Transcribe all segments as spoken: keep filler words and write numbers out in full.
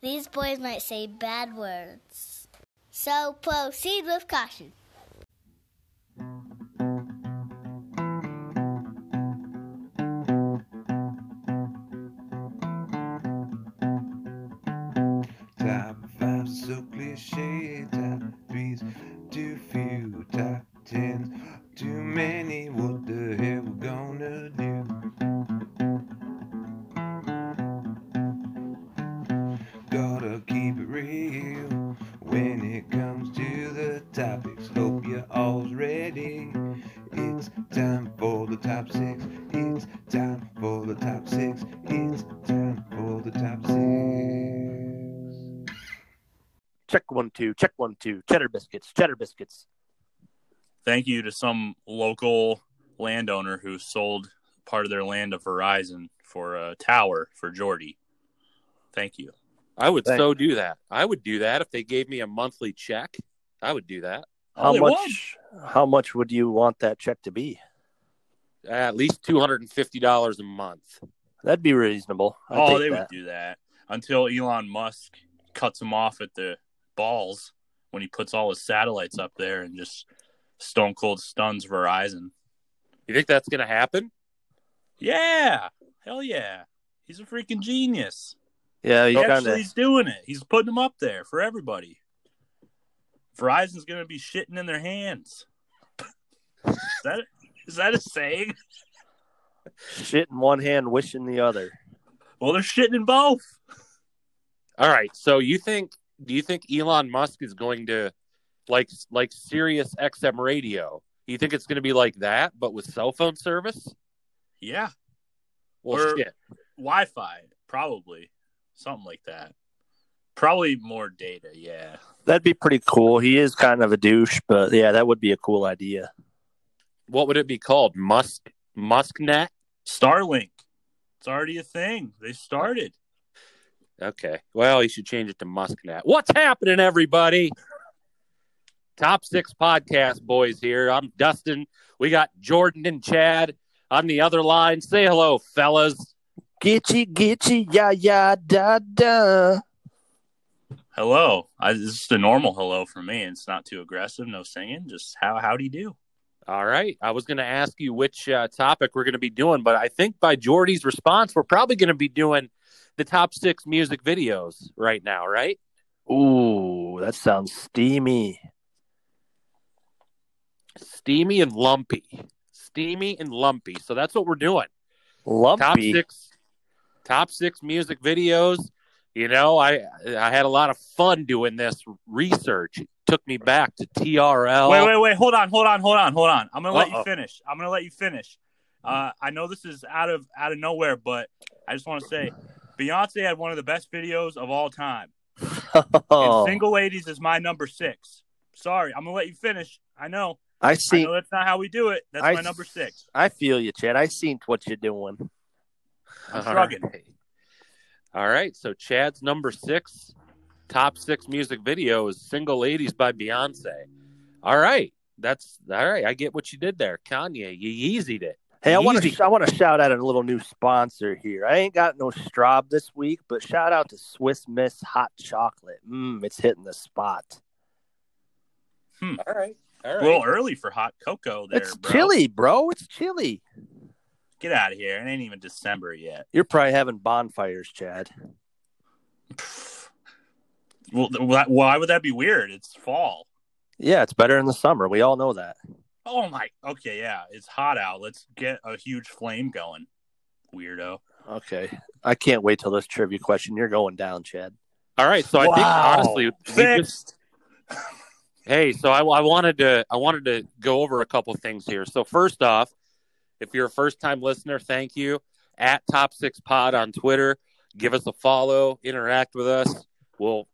These boys might say bad words. So proceed with caution. Top five so cliche, top three's too few, top tens too many, what the hell we gonna do? Gotta keep it real when it comes to the topics, hope you're all ready. It's time for the top six, it's time for the top six, it's time for the top six. Check one, two, check one, two, cheddar biscuits, cheddar biscuits. Thank you to some local landowner who sold part of their land to Verizon for a tower for Jordy. Thank you. I would Thank so you. do that. I would do that if they gave me a monthly check. I would do that. How oh, much How much would you want that check to be? At least two hundred fifty dollars a month. That'd be reasonable. I'd oh, they that. would do that. Until Elon Musk cuts them off at the balls when he puts all his satellites up there and just stone cold stuns Verizon. You think that's going to happen? Yeah. Hell yeah. He's a freaking genius. Yeah, he's actually he's doing it. He's putting them up there for everybody. Verizon's going to be shitting in their hands. Is that is that a saying? Shit in one hand, wish in the other. Well, they're shitting in both. All right. So you think Do you think Elon Musk is going to, like, like Sirius X M radio? You think it's going to be like that, but with cell phone service? Yeah. Well, or shit. Wi-Fi, probably. Something like that. Probably more data, yeah. That'd be pretty cool. He is kind of a douche, but, yeah, that would be a cool idea. What would it be called? Musk Musknet? Starlink. It's already a thing. They started. Okay. Well, you should change it to Musknet. What's happening, everybody? Top six podcast boys here. I'm Dustin. We got Jordan and Chad on the other line. Say hello, fellas. Gitchy, gitchy, ya, ya, da, da. Hello. I, this is the normal hello for me. It's not too aggressive. No singing. Just how how do you do? All right. I was going to ask you which uh, topic we're going to be doing, but I think by Jordy's response, we're probably going to be doing the top six music videos right now, right? Ooh, that sounds steamy. Steamy and lumpy. Steamy and lumpy. So that's what we're doing. Lumpy. Top six, top six music videos. You know, I I had a lot of fun doing this research. It took me back to T R L. Wait, wait, wait. Hold on, hold on, hold on, hold on. I'm going to let you finish. I'm going to let you finish. Uh, I know this is out of out of nowhere, but I just want to say Beyonce had one of the best videos of all time. Oh. And Single Ladies is my number six. Sorry, I'm going to let you finish. I know. I see. I know that's not how we do it. That's I, my number six. I feel you, Chad. I seen what you're doing. I'm shrugging. All right. All right, so Chad's number six, top six music video is Single Ladies by Beyonce. All right. That's all right. I get what you did there. Kanye, you yeezied it. Hey, I want to I want to shout out a little new sponsor here. I ain't got no Straub this week, but shout out to Swiss Miss Hot Chocolate. Mmm, it's hitting the spot. Hmm. All right, all right. A little early for hot cocoa there. It's bro. chilly, bro. It's chilly. Get out of here! It ain't even December yet. You're probably having bonfires, Chad. Well, why would that be weird? It's fall. Yeah, it's better in the summer. We all know that. Oh, my. Okay, yeah. It's hot out. Let's get a huge flame going, weirdo. Okay. I can't wait till this trivia question. You're going down, Chad. All right. So wow. I think, honestly, we just... Hey, so I, I wanted to I wanted to go over a couple things here. So first off, if you're a first-time listener, thank you. At Top six Pod on Twitter. Give us a follow. Interact with us. We'll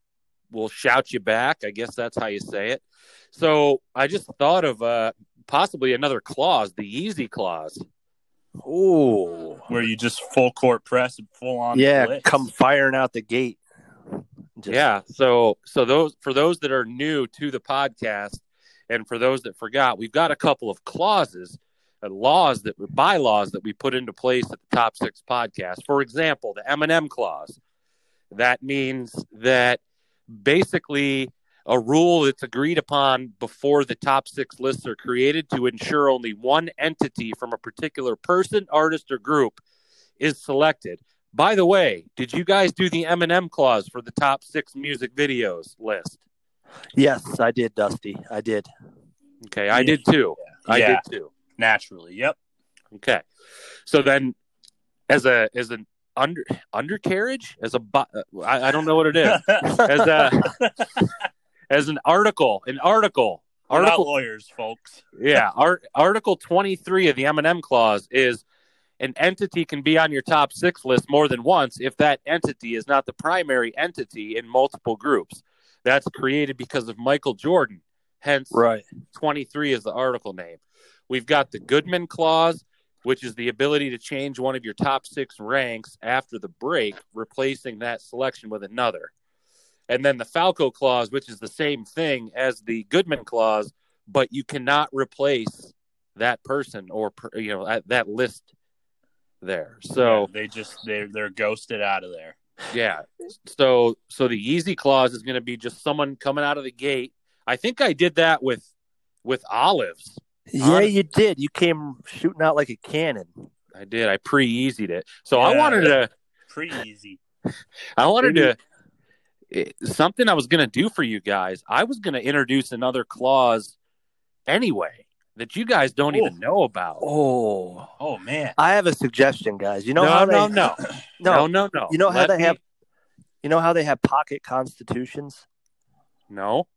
we'll shout you back. I guess that's how you say it. So I just thought of... Uh, possibly another clause, the Yeezy clause. Oh, where you just full court press and full on. Yeah, blitz. Come firing out the gate. Just... Yeah. So, so those for those that are new to the podcast, and for those that forgot, we've got a couple of clauses and laws that were bylaws that we put into place at the Top Six Podcast. For example, the Eminem clause. That means that basically a rule that's agreed upon before the top six lists are created to ensure only one entity from a particular person, artist, or group is selected. By the way, did you guys do the Eminem clause for the top six music videos list? Yes, I did, Dusty. I did. Okay, I did too. Yeah. I yeah. did too. Naturally, yep. Okay, so then as a as an under undercarriage, as a I, I don't know what it is as a as an article, an article, article We're not lawyers, folks. yeah, art, Article twenty-three of the M and M clause is. An entity can be on your top six list more than once if that entity is not the primary entity in multiple groups. That's created because of Michael Jordan. Hence, right. twenty-three is the article name. We've got the Goodman Clause, which is the ability to change one of your top six ranks after the break, replacing that selection with another. And then the Falco Clause, which is the same thing as the Goodman Clause, but you cannot replace that person or, you know, that list. There so yeah, they just they're, they're ghosted out of there. Yeah, so so the Yeezy clause is going to be just someone coming out of the gate. I think I did that with with olives. Yeah, Hon- you did. You came shooting out like a cannon. I did. I pre-Yeezied it. So yeah, I wanted to pre-Yeezy. I wanted Maybe. to something I was going to do for you guys. I was going to introduce another clause anyway. That you guys don't oh. even know about. Oh, oh man! I have a suggestion, guys. You know no, how they, no, no, no, no, no, no. You know Let how they me... have, you know how they have pocket constitutions. No,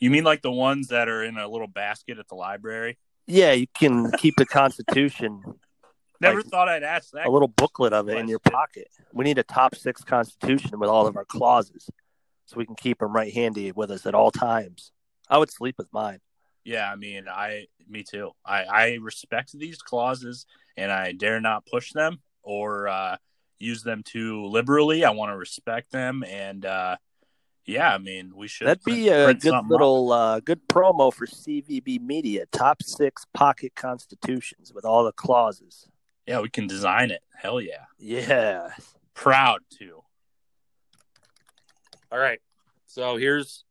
you mean like the ones that are in a little basket at the library? Yeah, you can keep the Constitution. Never like, thought I'd ask that. A little booklet of it question. In your pocket. We need a top six Constitution with all of our clauses, so we can keep them right handy with us at all times. I would sleep with mine. Yeah, I mean, I, me too. I, I respect these clauses, and I dare not push them or uh, use them too liberally. I want to respect them, and uh, yeah, I mean, we should. That'd print, be a good little, uh, good promo for C V B Media: top six pocket constitutions with all the clauses. Yeah, we can design it. Hell yeah! Yeah, proud to. All right, so here's.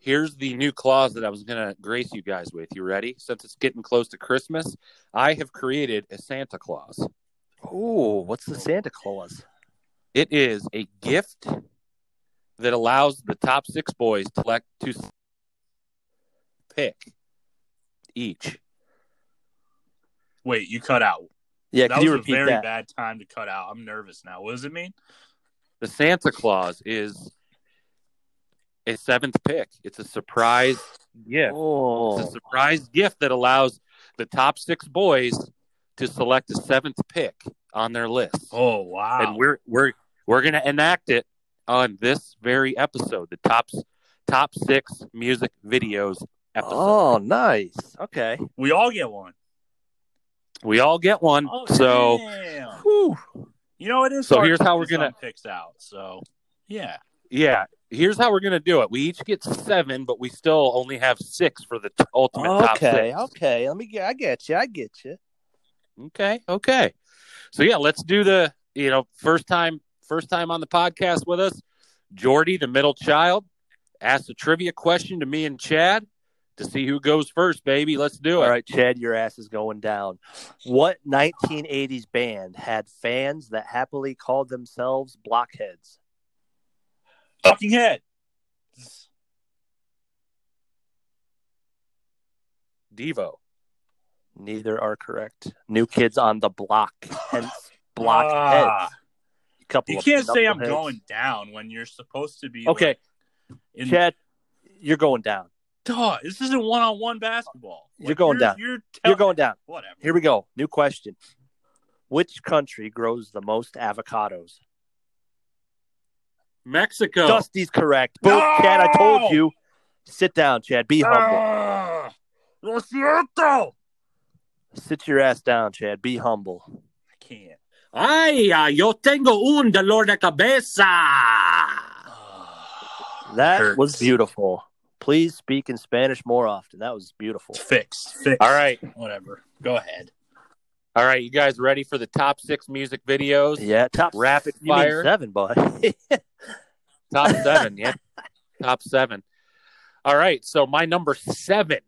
Here's the new clause that I was going to grace you guys with. You ready? Since it's getting close to Christmas, I have created a Santa Claus. Oh, what's the Santa Claus? It is a gift that allows the top six boys to elect to pick each. Wait, you cut out. Yeah, that was you repeat a very that? bad time to cut out. I'm nervous now. What does it mean? The Santa Claus is... a seventh pick. It's a surprise gift. Oh. It's a surprise gift that allows the top six boys to select a seventh pick on their list. Oh wow! And we're we're we're gonna enact it on this very episode, the top top six music videos episode. Oh, nice. Okay, we all get one. We all get one. Oh, so, you know it is. So here's how we're gonna picks out. So yeah, yeah. Here's how we're going to do it. We each get seven, but we still only have six for the t- ultimate okay, top six. Okay, okay. Let me get, I get you. I get you. Okay, okay. So, yeah, let's do the, you know, first time first time on the podcast with us. Jordy, the middle child, asked a trivia question to me and Chad to see who goes first, baby. Let's do it. All right, Chad, your ass is going down. What nineteen eighties band had fans that happily called themselves blockheads? Fucking head. Devo. Neither are correct. New Kids on the Block. Hence block uh, heads. A couple you can't say I'm heads. Going down when you're supposed to be. Okay. Like in... Chad, you're going down. Duh, this isn't one-on-one basketball. Like, you're going you're, down. You're, tell- you're going down. Whatever. Here we go. New question. Which country grows the most avocados? Mexico. Dusty's correct. Boom, no! Chad, I told you. Sit down, Chad. Be humble. Lo siento. Sit your ass down, Chad. Be humble. I can't. Ay, uh, yo tengo un dolor de cabeza. That Hurts. was beautiful. Please speak in Spanish more often. That was beautiful. Fix. Fix. All right. Whatever. Go ahead. All right, you guys ready for the top six music videos? Yeah, top rapid you fire. Mean seven, boy. Top seven, yeah. Top seven. All right, so my number seven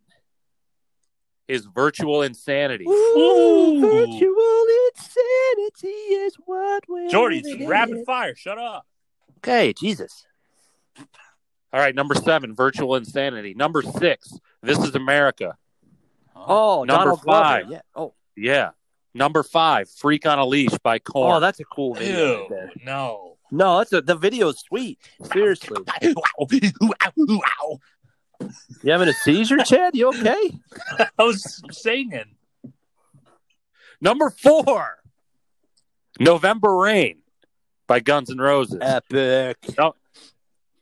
is Virtual Insanity. Ooh, virtual insanity is what we're Jordy, it's rapid fire. Shut up. Okay, Jesus. All right, number seven, Virtual Insanity. Number six, This Is America. Oh, number Donald five. Yeah. Oh, yeah. Number five, Freak on a Leash by Korn. Oh, that's a cool video. Ew, right there. No. No, that's a, the video's sweet. Seriously. You having a seizure, Chad? You okay? I was singing. Number four, November Rain by Guns N' Roses. Epic. No,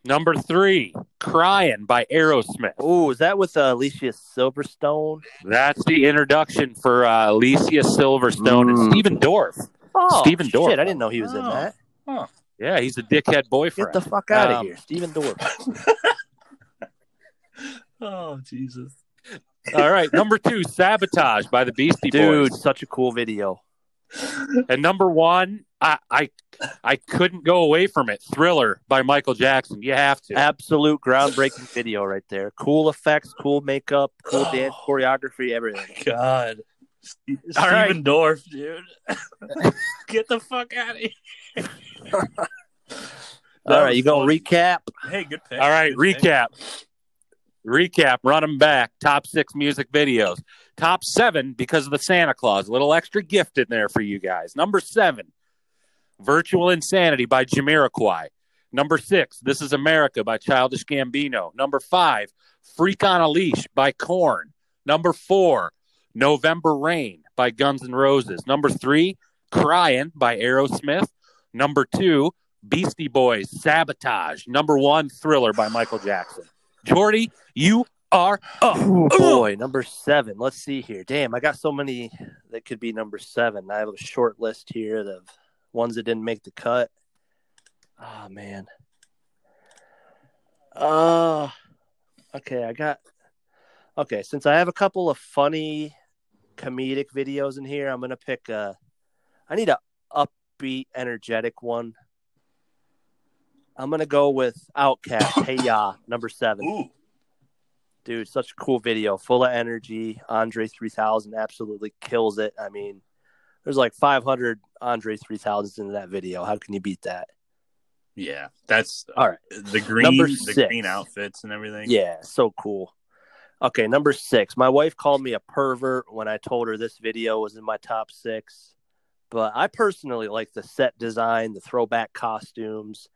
number three, Crying by Aerosmith. Oh, is that with uh, Alicia Silverstone? That's the introduction for uh, Alicia Silverstone mm. and Stephen Dorff. Oh, Stephen Dorff. Shit, I didn't know he was oh. in that. Huh. Yeah, he's a dickhead boyfriend. Get the fuck out um, of here, Stephen Dorff. Oh, Jesus. All right, number two, Sabotage by the Beastie Boys. Dude, such a cool video. And number one, I, I I couldn't go away from it. Thriller by Michael Jackson. You have to. Absolute groundbreaking video right there. Cool effects, cool makeup, cool oh, dance, choreography, everything. God. Stephen right. Dorff, dude. Get the fuck out of here. All right, you going to recap? Hey, good pick. All right, good recap. Pick. Recap, run them back. Top six music videos. Top seven, because of the Santa Claus. A little extra gift in there for you guys. Number seven, Virtual Insanity by Jamiroquai. Number six, This Is America by Childish Gambino. Number five, Freak on a Leash by Korn. Number four, November Rain by Guns N' Roses. Number three, Crying by Aerosmith. Number two, Beastie Boys, Sabotage. Number one, Thriller by Michael Jackson. Jordy, you are up. Oh, boy, number seven. Let's see here. Damn, I got so many that could be number seven. I have a short list here of ones that didn't make the cut. Oh, man. Uh, okay, I got... Okay, since I have a couple of funny comedic videos in here, I'm going to pick a... I need a upbeat, energetic one. I'm going to go with Outkast, Hey Ya, number seven. Ooh. Dude, such a cool video. Full of energy. Andre three thousand absolutely kills it. I mean, there's like five hundred Andre three thousands in that video. How can you beat that? Yeah, that's all right. The green, number the six. green outfits and everything. Yeah, so cool. Okay, number six. My wife called me a pervert when I told her this video was in my top six. But I personally like the set design, the throwback costumes,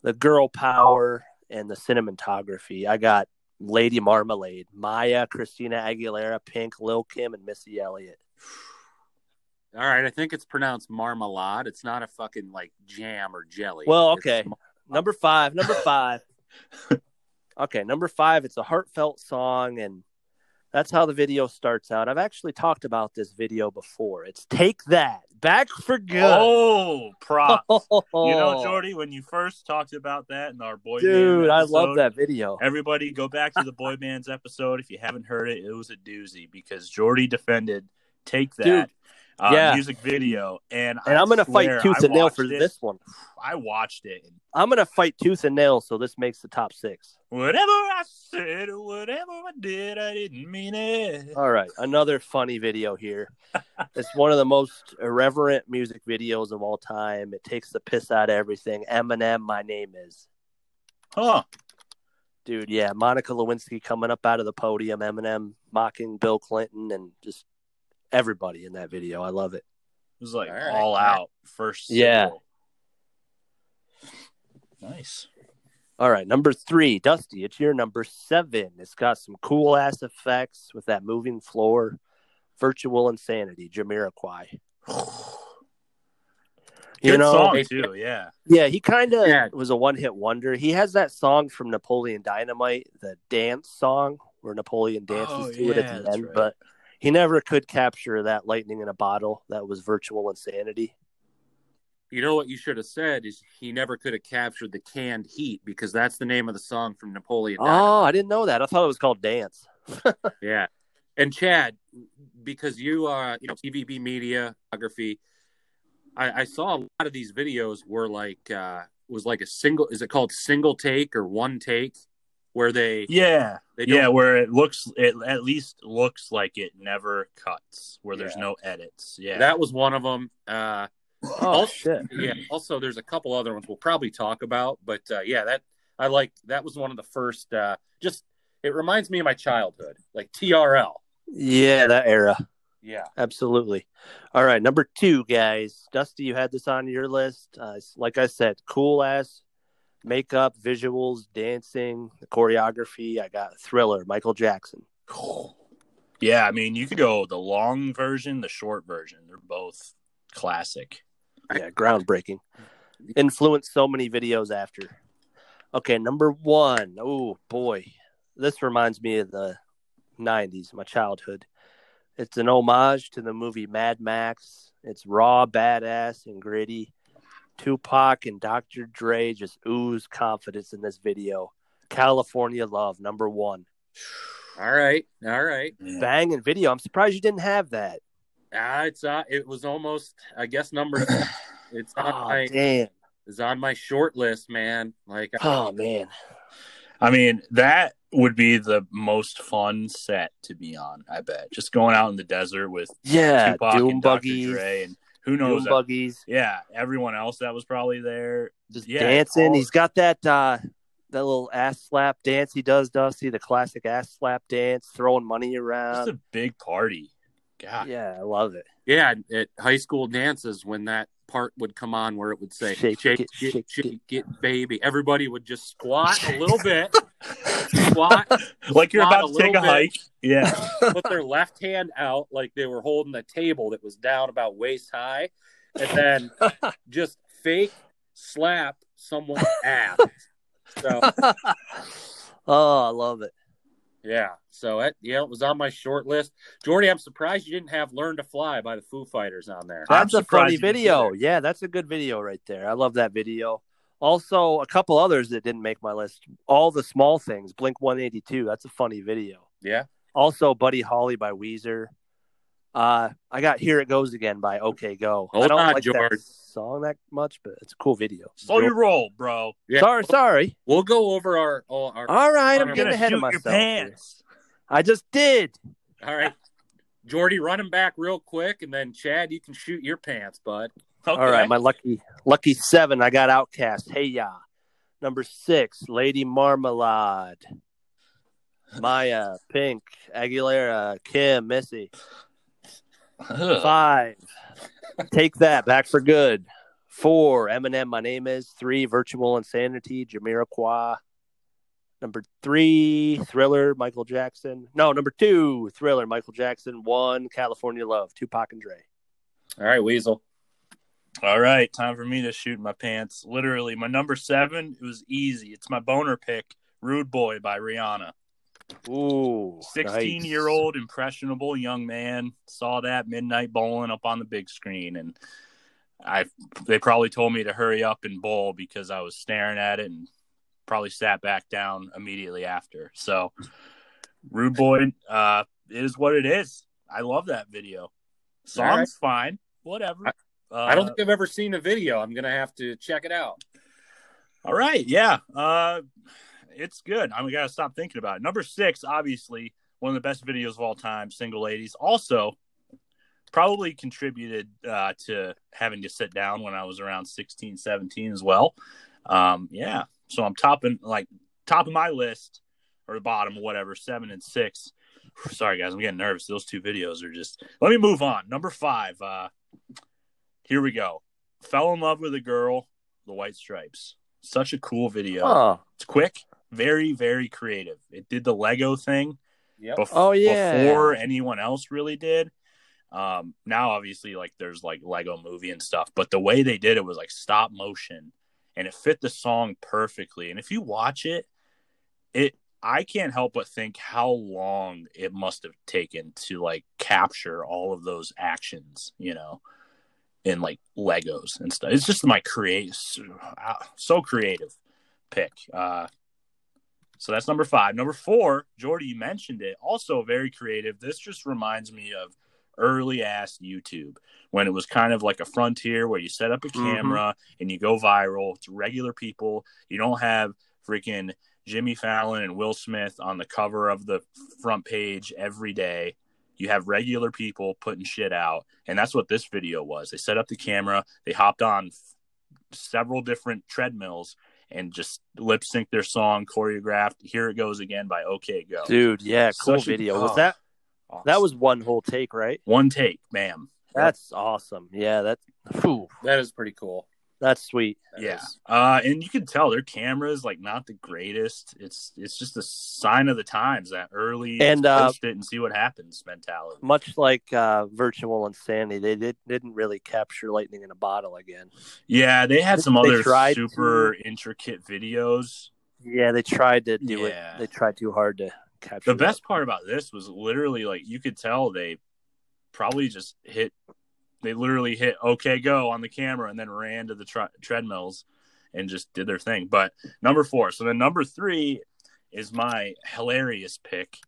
the girl power, and the cinematography. I got Lady Marmalade, Maya, Christina Aguilera, Pink, Lil' Kim, and Missy Elliott. All right, I think it's pronounced marmalade. It's not a fucking, like, jam or jelly. Well, okay. It's... Number five, number five. Okay, number five, it's a heartfelt song, and that's how the video starts out. I've actually talked about this video before. It's Take That, Back for Good. Oh, props. Oh. You know, Jordy, when you first talked about that in our Boy Dude, Man episode, I love that video. Everybody go back to the Boy Man's episode. If you haven't heard it, it was a doozy because Jordy defended Take That Dude, uh, yeah. music video. And, and I'm going to fight tooth and nail for it. This one. I watched it. I'm going to fight tooth and nail, so this makes the top six. Whatever I said, whatever I did, I didn't mean it. All right, another funny video here. It's one of the most irreverent music videos of all time. It takes the piss out of everything. Eminem, My Name Is. Huh. Dude, yeah, Monica Lewinsky coming up out of the podium, Eminem mocking Bill Clinton, and just everybody in that video. I love it. It was like all, right, all out first. Yeah. Single. Nice. All right, number three, Dusty, it's your number seven. It's got some cool-ass effects with that moving floor. Virtual Insanity, Jamiroquai. Good you know, song, too, yeah. Yeah, he kind of yeah. was a one-hit wonder. He has that song from Napoleon Dynamite, the dance song, where Napoleon dances oh, to yeah, it at the end. Right. But he never could capture that lightning in a bottle that was Virtual Insanity. You know what you should have said is he never could have captured the canned heat because that's the name of the song from Napoleon Dynamite. Oh, I didn't know that. I thought it was called Dance. Yeah. And Chad, because you are, you know, T V B media, photography, I, I saw a lot of these videos were like, uh, was like a single, is it called single take or one take where they, yeah, they yeah, where it looks, it at least looks like it never cuts, where yeah. there's no edits. Yeah. That was one of them. Uh, oh, also, shit. Yeah. Also, there's a couple other ones we'll probably talk about, but uh, yeah, that I like, that was one of the first, uh, just, it reminds me of my childhood, like T R L. Yeah, that era. Yeah, absolutely. All right, number two, guys. Dusty, you had this on your list. Uh, like I said, cool ass makeup, visuals, dancing, the choreography. I got Thriller, Michael Jackson. Cool. Yeah, I mean, you could go the long version, the short version. They're both classic. Yeah, groundbreaking. Influenced so many videos after. Okay, number one. Oh, boy. This reminds me of the nineties, my childhood. It's an homage to the movie Mad Max. It's raw, badass, and gritty. Tupac and Doctor Dre just ooze confidence in this video. California Love, number one. All right, all right. Banging video. I'm surprised you didn't have that. Uh, it's uh, it was almost, I guess, number two. It's on oh, my damn. It's on my short list, man. Like, oh I, man. I mean that would be the most fun set to be on, I bet. Just going out in the desert with yeah, Tupac Doom and Doctor Buggies, Dre and who knows. Doom Buggies. Yeah, everyone else that was probably there. Just yeah, dancing. All... He's got that uh, that little ass slap dance he does, Dusty, the classic ass slap dance, throwing money around. It's a big party. God. Yeah, I love it. Yeah, at high school dances when that part would come on where it would say, shake, shake, it, shake, shake, shake it, it, baby. Everybody would just squat a little bit. Squat, like you're about to take a hike. Yeah. Put their left hand out like they were holding a table that was down about waist high. And then just fake slap someone's ass. So, oh, I love it. Yeah. So, it, yeah, it was on my short list. Jordy, I'm surprised you didn't have Learn to Fly by the Foo Fighters on there. That's I'm a funny video. Yeah, that's a good video right there. I love that video. Also, a couple others that didn't make my list. All the Small Things, Blink one eighty-two. That's a funny video. Yeah. Also, Buddy Holly by Weezer. Uh, I got Here It Goes Again by OK Go. Hold I don't on, like George. That song that much, but it's a cool video. Slow your roll, bro. Yeah. Sorry, sorry. We'll go over our. All, our, all right, I'm getting ahead of myself. Your pants. I just did. All right, Jordy, run them back real quick, and then Chad, you can shoot your pants, bud. Okay. All right, my lucky lucky seven. I got Outkast. Hey Ya. Number six, Lady Marmalade. Maya, Pink, Aguilera, Kim, Missy. Ugh. Five, Take That, Back for Good. Four, Eminem, My Name Is. Three, Virtual Insanity, Jamiroquai. Number three, Thriller, Michael Jackson. No, number two, Thriller, Michael Jackson. One, California Love, Tupac and Dre. All right, Weasel. All right, time for me to shoot my pants. Literally, my number seven, it was easy. It's my boner pick, Rude Boy by Rihanna. Ooh, sixteen-year-old nice. Impressionable young man. Saw that midnight bowling up on the big screen, and I they probably told me to hurry up and bowl because I was staring at it and probably sat back down immediately after. So, Rude Boy uh, is what it is. I love that video. Song's right. Fine. Whatever. I- Uh, I don't think I've ever seen a video. I'm going to have to check it out. All right. Yeah. Uh, it's good. I'm got to stop thinking about it. Number six, obviously, one of the best videos of all time, Single Ladies. Also, probably contributed uh, to having to sit down when I was around sixteen, seventeen as well. Um, yeah. So I'm topping, like, top of my list or the bottom, whatever, seven and six. Sorry, guys. I'm getting nervous. Those two videos are just – let me move on. Number five. Uh Here we go. Fell in Love with a Girl, The White Stripes. Such a cool video. Huh. It's quick, very, very creative. It did the Lego thing yep. bef- oh, yeah. before anyone else really did. Um, now, obviously, like there's like Lego Movie and stuff, but the way they did it was like stop motion, and it fit the song perfectly. And if you watch it, it I can't help but think how long it must have taken to like capture all of those actions, you know. In like Legos and stuff. It's just my create so creative pick. Uh, So that's number five. Number four, Jordy, you mentioned it. Also very creative. This just reminds me of early ass YouTube when it was kind of like a frontier where you set up a camera mm-hmm. and you go viral. It's regular people. You don't have freaking Jimmy Fallon and Will Smith on the cover of the front page every day. You have regular people putting shit out. And that's what this video was. They set up the camera. They hopped on f- several different treadmills and just lip sync their song, choreographed. Here It Goes Again by OK Go. Dude, yeah, cool Such video. A, oh, was that awesome. That was one whole take, right? One take, ma'am. That's yep. awesome. Yeah, that's ooh, that is pretty cool. That's sweet. That yeah, uh, and you can tell their camera is like not the greatest. It's it's just a sign of the times, that early and uh, post it and see what happens mentality. Much like uh, Virtual Insanity, they did, didn't really capture lightning in a bottle again. Yeah, they had some they other super to... intricate videos. Yeah, they tried to do yeah. it. They tried too hard to capture. The best that. part about this was literally like you could tell they probably just hit. They literally hit OK Go on the camera and then ran to the tre- treadmills and just did their thing. But number four. So then number three is my hilarious pick,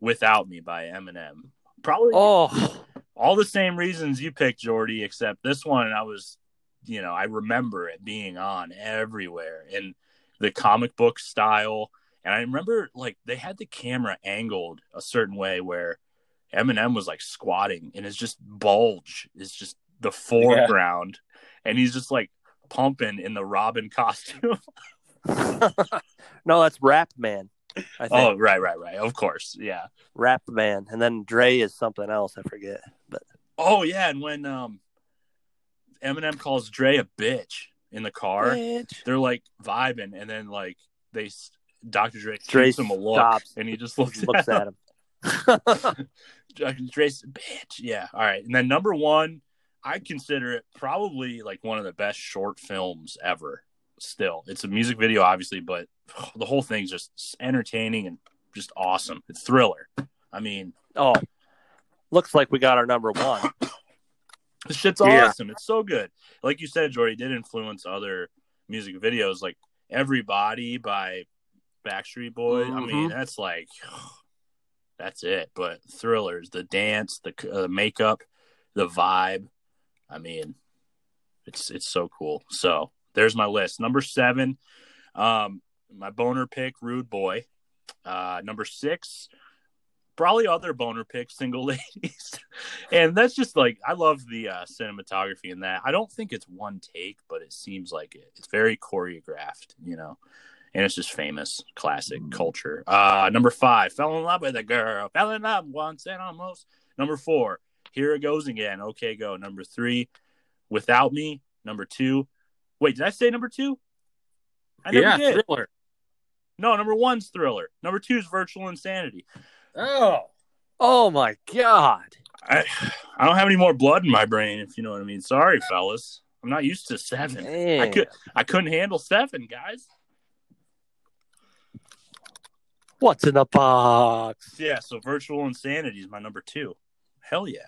Without Me by Eminem. Probably oh. all the same reasons you picked, Jordy, except this one I was, you know, I remember it being on everywhere in the comic book style. And I remember, like, they had the camera angled a certain way where Eminem was like squatting and his just bulge is just the foreground yeah. and he's just like pumping in the Robin costume. No, that's Rap Man, I think. Oh, right, right, right. Of course. Yeah. Rap Man. And then Dre is something else. I forget. But oh yeah. And when um, Eminem calls Dre a bitch in the car, bitch. They're like vibing. And then like they, Doctor Dre gives him a look stops. and he just looks, looks at him. At him. Trace, bitch. Yeah. All right. And then number one, I consider it probably like one of the best short films ever. Still, it's a music video, obviously, but oh, the whole thing's just entertaining and just awesome. It's Thriller. I mean, oh, looks like we got our number one. This shit's yeah. awesome. It's so good. Like you said, Jordy, did influence other music videos, like Everybody by Backstreet Boys. Mm-hmm. I mean, that's like. That's it. But Thrillers, the dance, the uh, makeup, the vibe. I mean, it's it's so cool. So there's my list. Number seven, um, my boner pick, Rude Boy. Uh, number six, probably other boner pick, Single Ladies. And that's just like, I love the uh, cinematography in that. I don't think it's one take, but it seems like it. It's very choreographed, you know. And it's just famous, classic culture. Uh, number five, Fell in Love with a Girl. Fell in love once and almost. Number four, Here It Goes Again. OK Go. Number three, Without Me. Number two. Wait, did I say number two? I never yeah, did. Thriller. No, number one's Thriller. Number two's Virtual Insanity. Oh. Oh, my God. I, I don't have any more blood in my brain, if you know what I mean. Sorry, fellas. I'm not used to seven. Dang. I could, I couldn't handle seven, guys. What's in the box? Yeah, so Virtual Insanity is my number two. Hell yeah.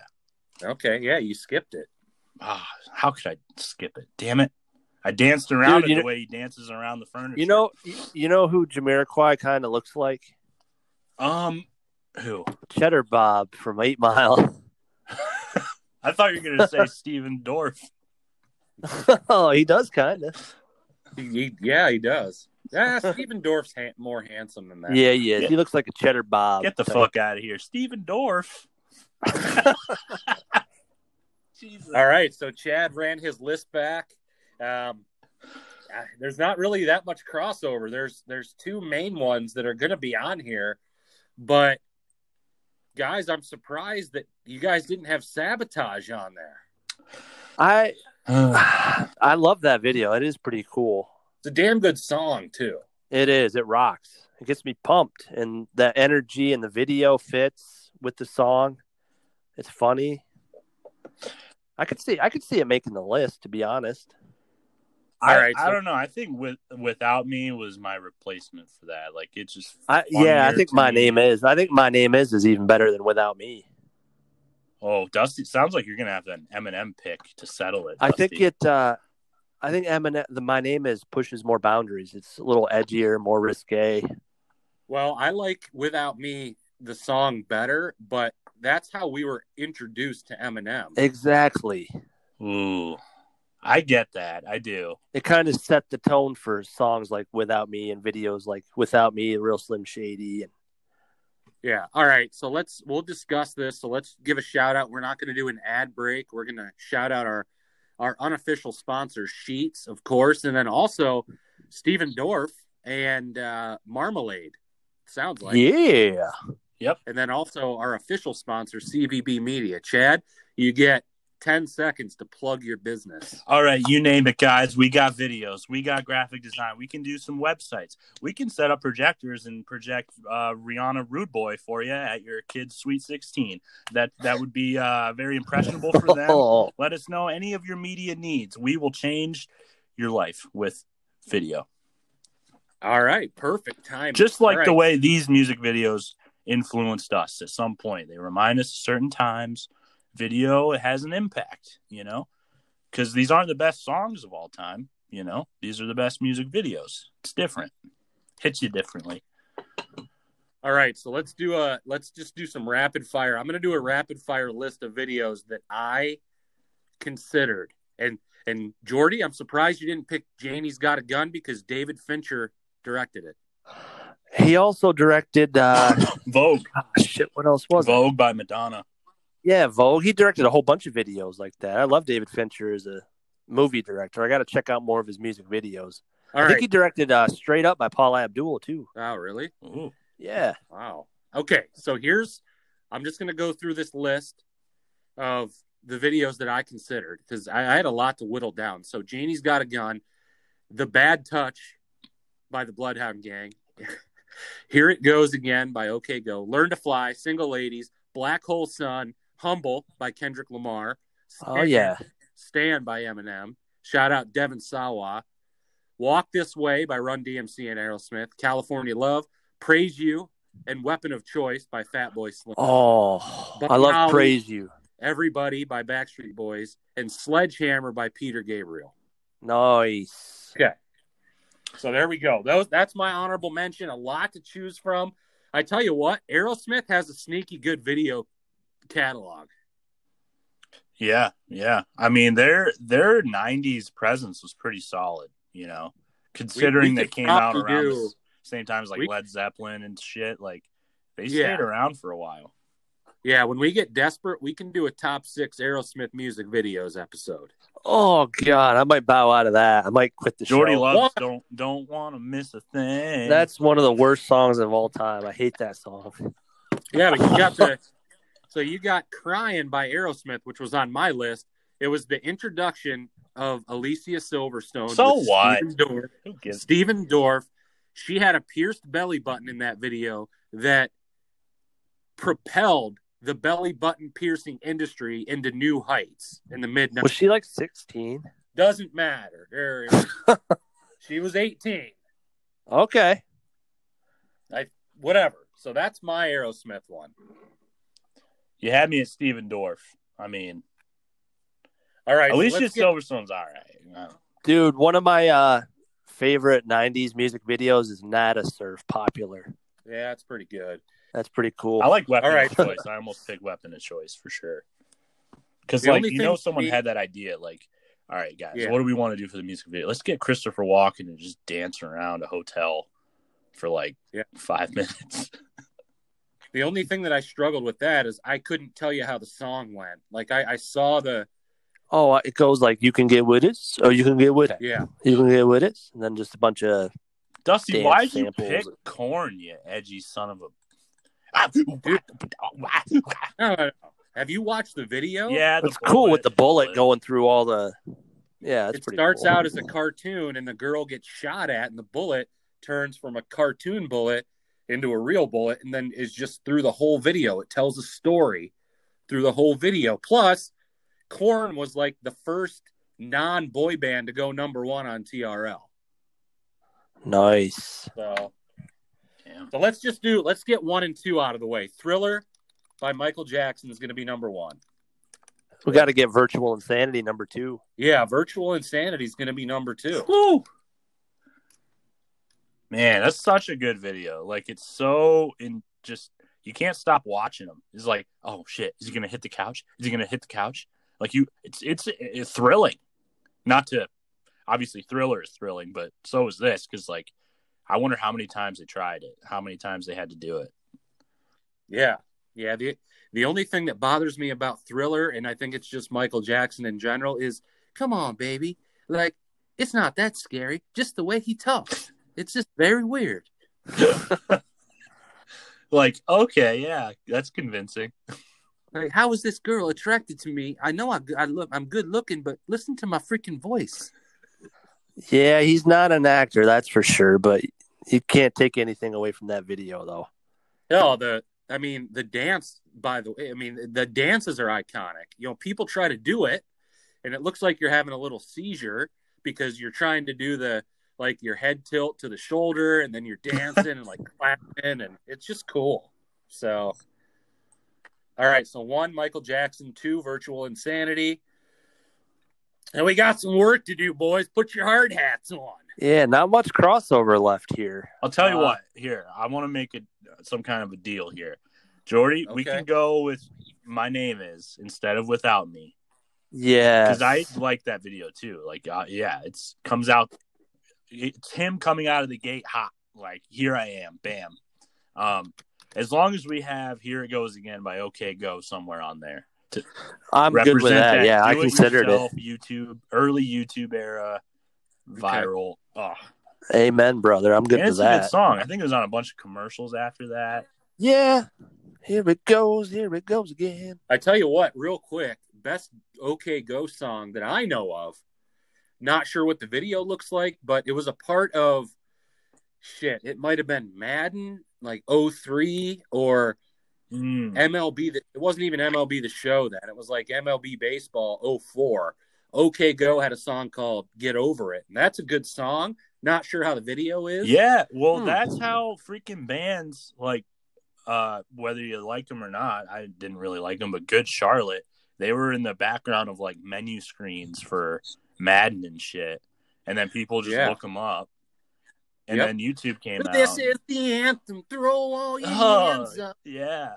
Okay, yeah, you skipped it. Ah, oh, how could I skip it? Damn it. I danced around Dude, it the know, way he dances around the furniture. You know you know who Jamiroquai kind of looks like? Um, who? Cheddar Bob from eight mile. I thought you were going to say Stephen Dorff. Oh, he does kind of. Yeah, he does. Yeah, Stephen Dorff's ha- more handsome than that. Yeah, he is. He looks like a Cheddar Bob. Get the type. fuck out of here, Stephen Dorff. Jesus. All right, so Chad ran his list back. Um, there's not really that much crossover. There's there's two main ones that are going to be on here, but guys, I'm surprised that you guys didn't have Sabotage on there. I I love that video. It is pretty cool. It's a damn good song, too. It is. It rocks. It gets me pumped. And the energy and the video fits with the song. It's funny. I could see I could see it making the list, to be honest. All I, right. So. I don't know. I think with, Without Me was my replacement for that. Like, it just. I, yeah, I think My me. Name Is. I think My Name Is is even better than Without Me. Oh, Dusty. Sounds like you're going to have an Eminem pick to settle it. Dusty. I think it. Uh, I think Eminem, the My Name Is pushes more boundaries. It's a little edgier, more risque. Well, I like Without Me, the song, better, but that's how we were introduced to Eminem. Exactly. Ooh, I get that. I do. It kind of set the tone for songs like Without Me and videos like Without Me, Real Slim Shady. And... yeah. All right. So let's, we'll discuss this. So let's give a shout out. We're not going to do an ad break. We're going to shout out our, our unofficial sponsor, Sheets, of course. And then also Stephen Dorff and uh, Marmalade. Sounds like. Yeah. Yep. And then also our official sponsor, C V B Media. Chad, you get ten seconds to plug your business. All right. You name it, guys. We got videos. We got graphic design. We can do some websites. We can set up projectors and project uh, Rihanna Rude Boy for you at your kid's Sweet sixteen. That that would be uh, very impressionable for them. Let us know any of your media needs. We will change your life with video. All right. Perfect timing. Just like the way these music videos influenced us at some point. They remind us of certain times. Video has an impact, you know, because these aren't the best songs of all time. You know, these are the best music videos. It's different. Hits you differently. All right. So let's do a let's just do some rapid fire. I'm going to do a rapid fire list of videos that I considered. And and Jordy, I'm surprised you didn't pick Janie's Got a Gun because David Fincher directed it. He also directed uh, Vogue. Oh, shit, what else was Vogue it? by Madonna? Yeah, Vogue. He directed a whole bunch of videos like that. I love David Fincher as a movie director. I got to check out more of his music videos. All I right. think he directed uh, Straight Up by Paula Abdul too. Oh, really? Ooh. Yeah. Wow. Okay, so here's. I'm just going to go through this list of the videos that I considered because I, I had a lot to whittle down. So Janie's Got a Gun, The Bad Touch by the Bloodhound Gang. Here It Goes Again by OK Go, Learn to Fly, Single Ladies, Black Hole Sun, Humble by Kendrick Lamar. Stand, oh, yeah. Stand by Eminem. Shout out Devin Sawa. Walk This Way by Run D M C and Aerosmith. California Love, Praise You, and Weapon of Choice by Fatboy Slim. Oh, but I love Molly, Praise You. Everybody by Backstreet Boys, and Sledgehammer by Peter Gabriel. Nice. Okay. So there we go. Those, that's my honorable mention. A lot to choose from. I tell you what, Aerosmith has a sneaky good video catalog. Yeah, yeah. I mean, their their nineties presence was pretty solid, you know, considering we, we they came out around do. the same time as like we, Led Zeppelin and shit. Like, they stayed yeah. around for a while. Yeah, when we get desperate, we can do a top six Aerosmith music videos episode. Oh God, I might bow out of that. I might quit the Jordy show. Jordy loves what? don't don't want to miss a thing. That's one of the worst songs of all time. I hate that song. Yeah, but you got the so you got Crying by Aerosmith, which was on my list. It was the introduction of Alicia Silverstone. So what? Stephen Dorff. Stephen Dorff. She had a pierced belly button in that video that propelled the belly button piercing industry into new heights in the mid nineties. Was she like sixteen? Doesn't matter. She was eighteen. Okay. I whatever. So that's my Aerosmith one. You had me at Stephen Dorff. I mean, all right. Alicia so Silverstone's get... all right. No. Dude, one of my uh, favorite nineties music videos is Nada Surf, Popular. Yeah, it's pretty good. That's pretty cool. I like Weapon right. of Choice. I almost pick Weapon of Choice for sure. Because, like, you know someone we... had that idea. Like, all right, guys, yeah. what do we want to do for the music video? Let's get Christopher Walken and just dance around a hotel for, like, yeah. five minutes. The only thing that I struggled with that is I couldn't tell you how the song went. Like, I, I saw the... Oh, it goes like, you can get with it, or you can get with it. Yeah. You can get with it, and then just a bunch of... Dusty, why'd you pick Korn, you edgy son of a... Have you watched the video? Yeah, the it's bullet. cool with the bullet going through all the. Yeah, it starts cool. out as a cartoon, and the girl gets shot at, and the bullet turns from a cartoon bullet into a real bullet, and then is just through the whole video. It tells a story through the whole video. Plus, Korn was like the first non-boy band to go number one on T R L. Nice. So. So let's just do, let's get one and two out of the way. Thriller by Michael Jackson is going to be number one. We got to get Virtual Insanity number two. Yeah, Virtual Insanity is going to be number two. Woo! Man, that's such a good video. Like, it's so in just, you can't stop watching them. It's like, oh shit, is he gonna hit the couch? Is he gonna hit the couch? Like you, it's it's, it's thrilling. Not to, obviously, Thriller is thrilling, but so is this, because like, I wonder how many times they tried it, how many times they had to do it. Yeah, yeah. The the only thing that bothers me about Thriller, and I think it's just Michael Jackson in general, is come on, baby, like it's not that scary. Just the way he talks. It's just very weird. Like, okay, yeah, that's convincing. Like, how is this girl attracted to me? I know I, I look, I'm good looking, but listen to my freaking voice. Yeah, he's not an actor, that's for sure. But you can't take anything away from that video, though. No, the I mean, the dance. By the way, I mean the dances are iconic. You know, people try to do it, and it looks like you're having a little seizure because you're trying to do the. Like your head tilt to the shoulder, and then you're dancing and like clapping, and it's just cool. So, all right. So one, Michael Jackson, two, virtual insanity. And we got some work to do, boys. Put your hard hats on. Yeah. Not much crossover left here. I'll tell you uh, what, here, I want to make it some kind of a deal here. Jordy, okay. We can go with My Name Is instead of Without Me. Yeah. Cause I like that video too. Like, uh, yeah, it's comes out. It's him coming out of the gate hot, like, here I am, bam. Um, as long as we have Here It Goes Again by OK Go somewhere on there. To I'm good with that. that. Yeah, Do I it considered yourself, it. YouTube, early YouTube era, viral. Okay. Oh. Amen, brother. I'm good and with that. It's a good song. I think it was on a bunch of commercials after that. Yeah. Here it goes. Here it goes again. I tell you what, real quick, best OK Go song that I know of. Not sure what the video looks like, but it was a part of shit. It might have been Madden, like oh three or mm. M L B. The, it wasn't even M L B The Show then. It was like M L B Baseball oh four. OK Go had a song called Get Over It, and that's a good song. Not sure how the video is. Yeah, well, hmm. that's how freaking bands, like, uh, whether you like them or not, I didn't really like them, but Good Charlotte, they were in the background of, like, menu screens for Madden and shit, and then people just yeah. look them up, and yep. then YouTube came this out. This is the anthem. Throw all your oh, hands up. Yeah,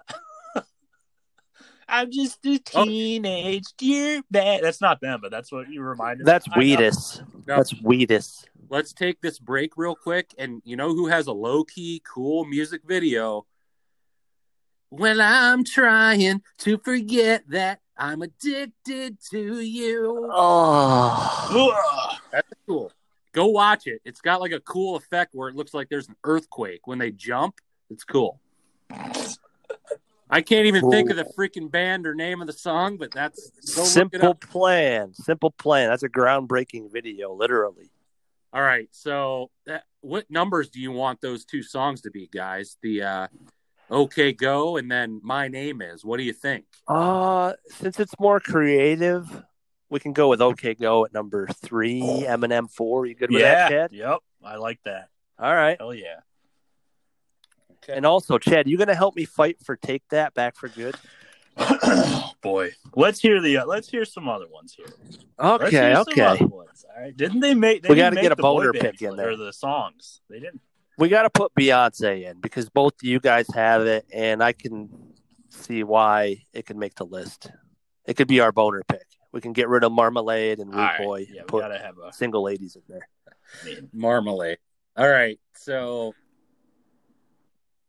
I'm just a teenage oh. dear man. That's not them, but that's what you reminded. That's me. Weedus. No. That's Weedus. Let's take this break real quick, and you know who has a low key cool music video? Well, I'm trying to forget that. I'm addicted to you. Oh, that's cool. Go watch it. It's got like a cool effect where it looks like there's an earthquake when they jump. It's cool. I can't even cool. think of the freaking band or name of the song, but that's Simple Plan. Simple Plan. That's a groundbreaking video, literally. All right. So, that, what numbers do you want those two songs to be, guys? The uh, OK Go, and then My Name Is. What do you think? Uh, since it's more creative, we can go with OK Go at number three, Eminem four. You good with yeah. that, Chad? Yep, I like that. All right. Hell yeah. Okay. And also, Chad, you going to help me fight for Take That Back for Good? Oh, boy. Let's hear the. Uh, let's hear some other ones here. Okay, okay. Ones, all right. Didn't they make they We got to get a boner pick in there. Or the songs. They didn't. We got to put Beyonce in because both of you guys have it, and I can see why it could make the list. It could be our boner pick. We can get rid of Marmalade and Rude right. Boy. Yeah, and put we gotta have a... Single Ladies in there. Marmalade. All right, so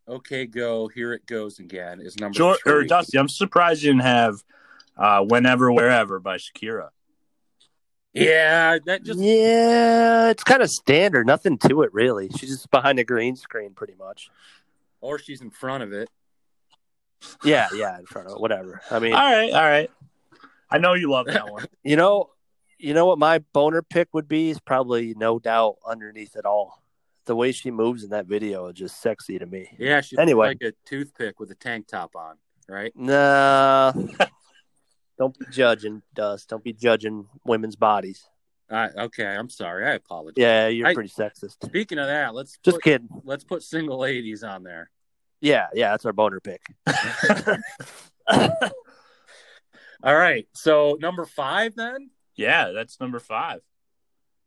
OK Go, Here It Goes Again is number George, three. Or Dusty, I'm surprised you didn't have uh, Whenever, Wherever by Shakira. Yeah, that just yeah, it's kind of standard. Nothing to it, really. She's just behind a green screen, pretty much, or she's in front of it. Yeah, yeah, in front of it. Whatever. I mean, all right, all right. I know you love that one. You know, you know what my boner pick would be is probably No Doubt Underneath It All. The way she moves in that video is just sexy to me. Yeah, she's anyway. Like a toothpick with a tank top on, right? Nah. Don't be judging, Dust. Don't be judging women's bodies. Uh, okay, I'm sorry. I apologize. Yeah, you're I, pretty sexist. Speaking of that, let's just put, kidding. Let's put Single Ladies on there. Yeah, yeah, that's our boner pick. All right, so number five then? Yeah, that's number five.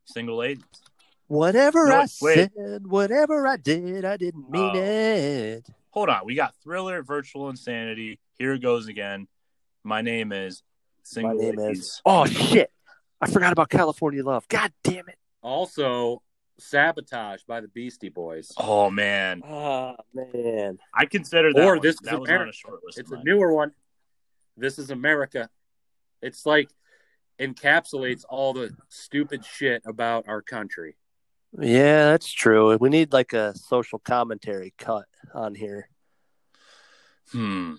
Single Ladies. Whatever no, I wait. said, whatever I did, I didn't mean oh. it. Hold on. We got Thriller, Virtual Insanity. Here it goes again. My name is. My name is. Oh, shit. I forgot about California Love. God damn it. Also, Sabotage by the Beastie Boys. Oh, man. Oh, man. I consider that. Or one. This is that America. Was on a short list. It's a newer one. This is America. It's like encapsulates all the stupid shit about our country. Yeah, that's true. We need like a social commentary cut on here. Hmm.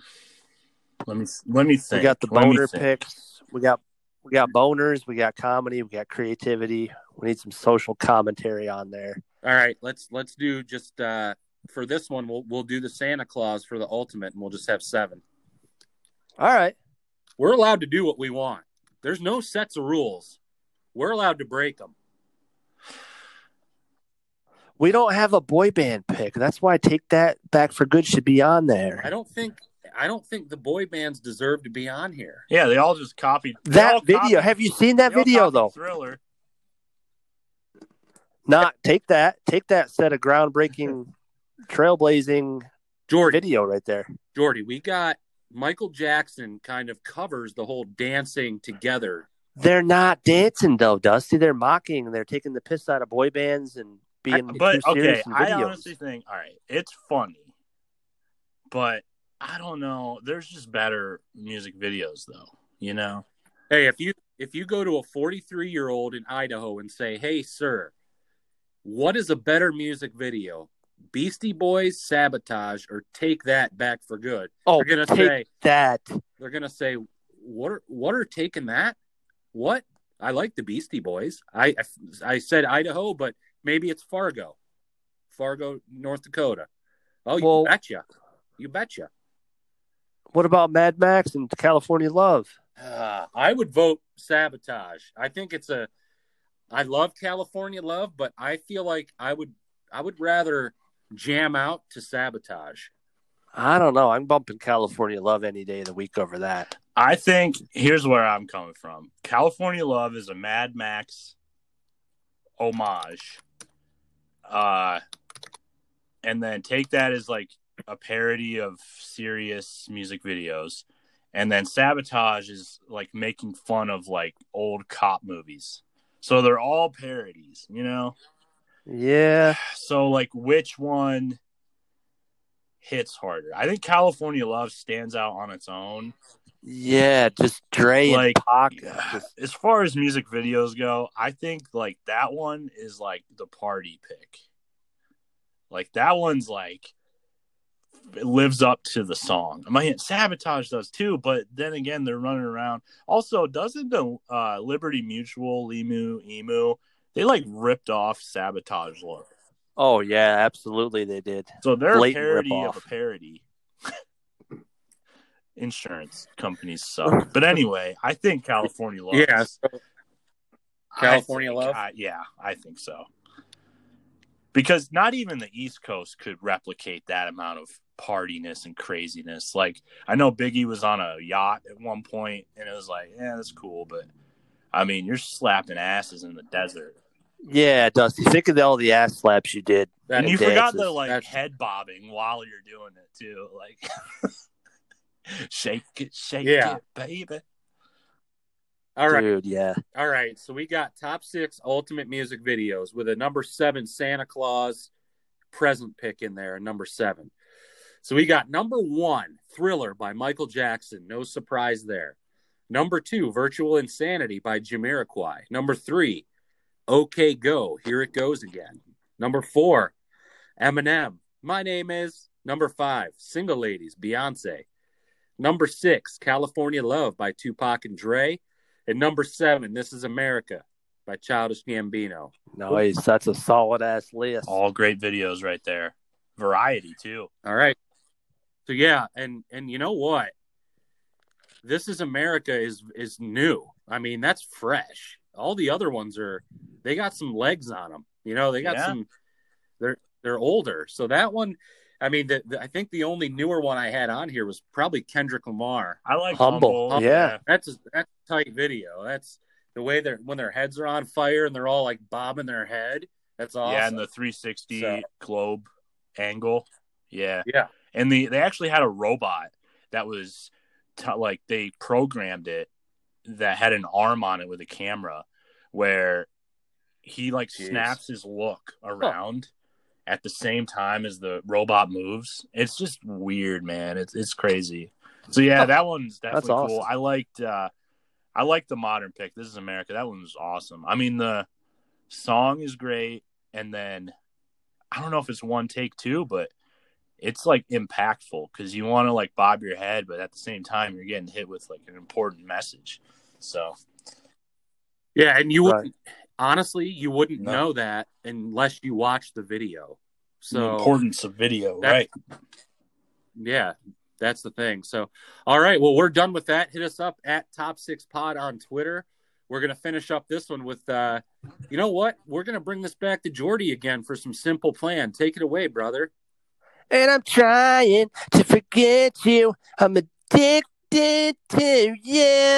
Let me let me think. We got the boner picks. We got we got boners. We got comedy. We got creativity. We need some social commentary on there. All right, let's let's do just uh, for this one. We'll we'll do the Santa Claus for the ultimate, and we'll just have seven. All right, we're allowed to do what we want. There's no sets of rules. We're allowed to break them. We don't have a boy band pick. That's why Take That Back for Good should be on there. I don't think I don't think the boy bands deserve to be on here. Yeah, they all just copied. That video. Copied, have you seen that video, though? Thriller. Not Take That. Take That set of groundbreaking, trailblazing Jordy, video right there. Jordy, we got Michael Jackson kind of covers the whole dancing together. They're not dancing, though, Dusty. They're mocking. They're taking the piss out of boy bands and being I, but okay, I honestly think all right, it's funny, but I don't know. There's just better music videos, though. You know, hey, if you if you go to a forty-three year old in Idaho and say, "Hey, sir, what is a better music video? Beastie Boys, Sabotage, or Take That Back for Good?" Oh, they're gonna take say that. They're gonna say, "What? Are, what are taking that? What? I like the Beastie Boys. I I, I said Idaho, but." Maybe it's Fargo, Fargo, North Dakota. Oh, you well, betcha. You betcha. What about Mad Max and California Love? Uh, I would vote Sabotage. I think it's a – I love California Love, but I feel like I would I would rather jam out to Sabotage. I don't know. I'm bumping California Love any day of the week over that. I think – here's where I'm coming from. California Love is a Mad Max homage. Uh, and then Take That as like a parody of serious music videos. And then Sabotage is like making fun of like old cop movies. So they're all parodies, you know? Yeah. So like which one hits harder? I think California Love stands out on its own. Yeah, just Dre like, and Pac. Yeah. As far as music videos go, I think like that one is like the party pick. Like that one's like it lives up to the song. I mean, Sabotage does too, but then again, they're running around. Also, doesn't the uh, Liberty Mutual, Limu, Emu, they like ripped off Sabotage lore? Oh yeah, absolutely they did. So they're a parody of a parody. Insurance companies suck, but anyway, I think California Love. Yeah, so California think, Love. I, yeah, I think so. Because not even the East Coast could replicate that amount of partiness and craziness. Like I know Biggie was on a yacht at one point, and it was like, yeah, that's cool, but I mean, you're slapping asses in the desert. Yeah, Dusty. Think of all the ass slaps you did, and you dances. Forgot the like that's... head bobbing while you're doing it too, like. Shake it, shake yeah. it, baby. All right. Dude, yeah. All right. So we got top six ultimate music videos with a number seven Santa Claus present pick in there, number seven. So we got number one, Thriller by Michael Jackson. No surprise there. Number two, Virtual Insanity by Jamiroquai. Number three, OK Go. Here it goes again. Number four, Eminem. My name is. Number five, Single Ladies, Beyonce. Number six, California Love by Tupac and Dre. And number seven, This Is America by Childish Gambino. Nice. That's a solid-ass list. All great videos right there. Variety, too. All right. So, yeah, and and you know what? This Is America is is new. I mean, that's fresh. All the other ones are – they got some legs on them. You know, they got yeah. some – they're they're older. So that one – I mean, the, the, I think the only newer one I had on here was probably Kendrick Lamar. I like Humble. Humble. Yeah, that's a, that's a tight video. That's the way they're when their heads are on fire and they're all like bobbing their head. That's awesome. Yeah, and the three sixty so. globe angle. Yeah. Yeah. And the, they actually had a robot that was t- like they programmed it that had an arm on it with a camera where he like Jeez. snaps his look around huh. at the same time as the robot moves. It's just weird, man. It's it's crazy. So yeah, that one's definitely awesome. cool. I liked uh, I liked the modern pick. This Is America. That one was awesome. I mean, the song is great, and then I don't know if it's one take two, but it's like impactful because you want to like bob your head, but at the same time you're getting hit with like an important message. So yeah, and you right. wouldn't honestly you wouldn't no. know that unless you watch the video. So the importance of video, right? Yeah. That's the thing. So, all right. Well, we're done with that. Hit us up at Top Six Pod on Twitter. We're going to finish up this one with, uh, you know what? We're going to bring this back to Jordy again for some Simple Plan. Take it away, brother. And I'm trying to forget you. I'm addicted to you.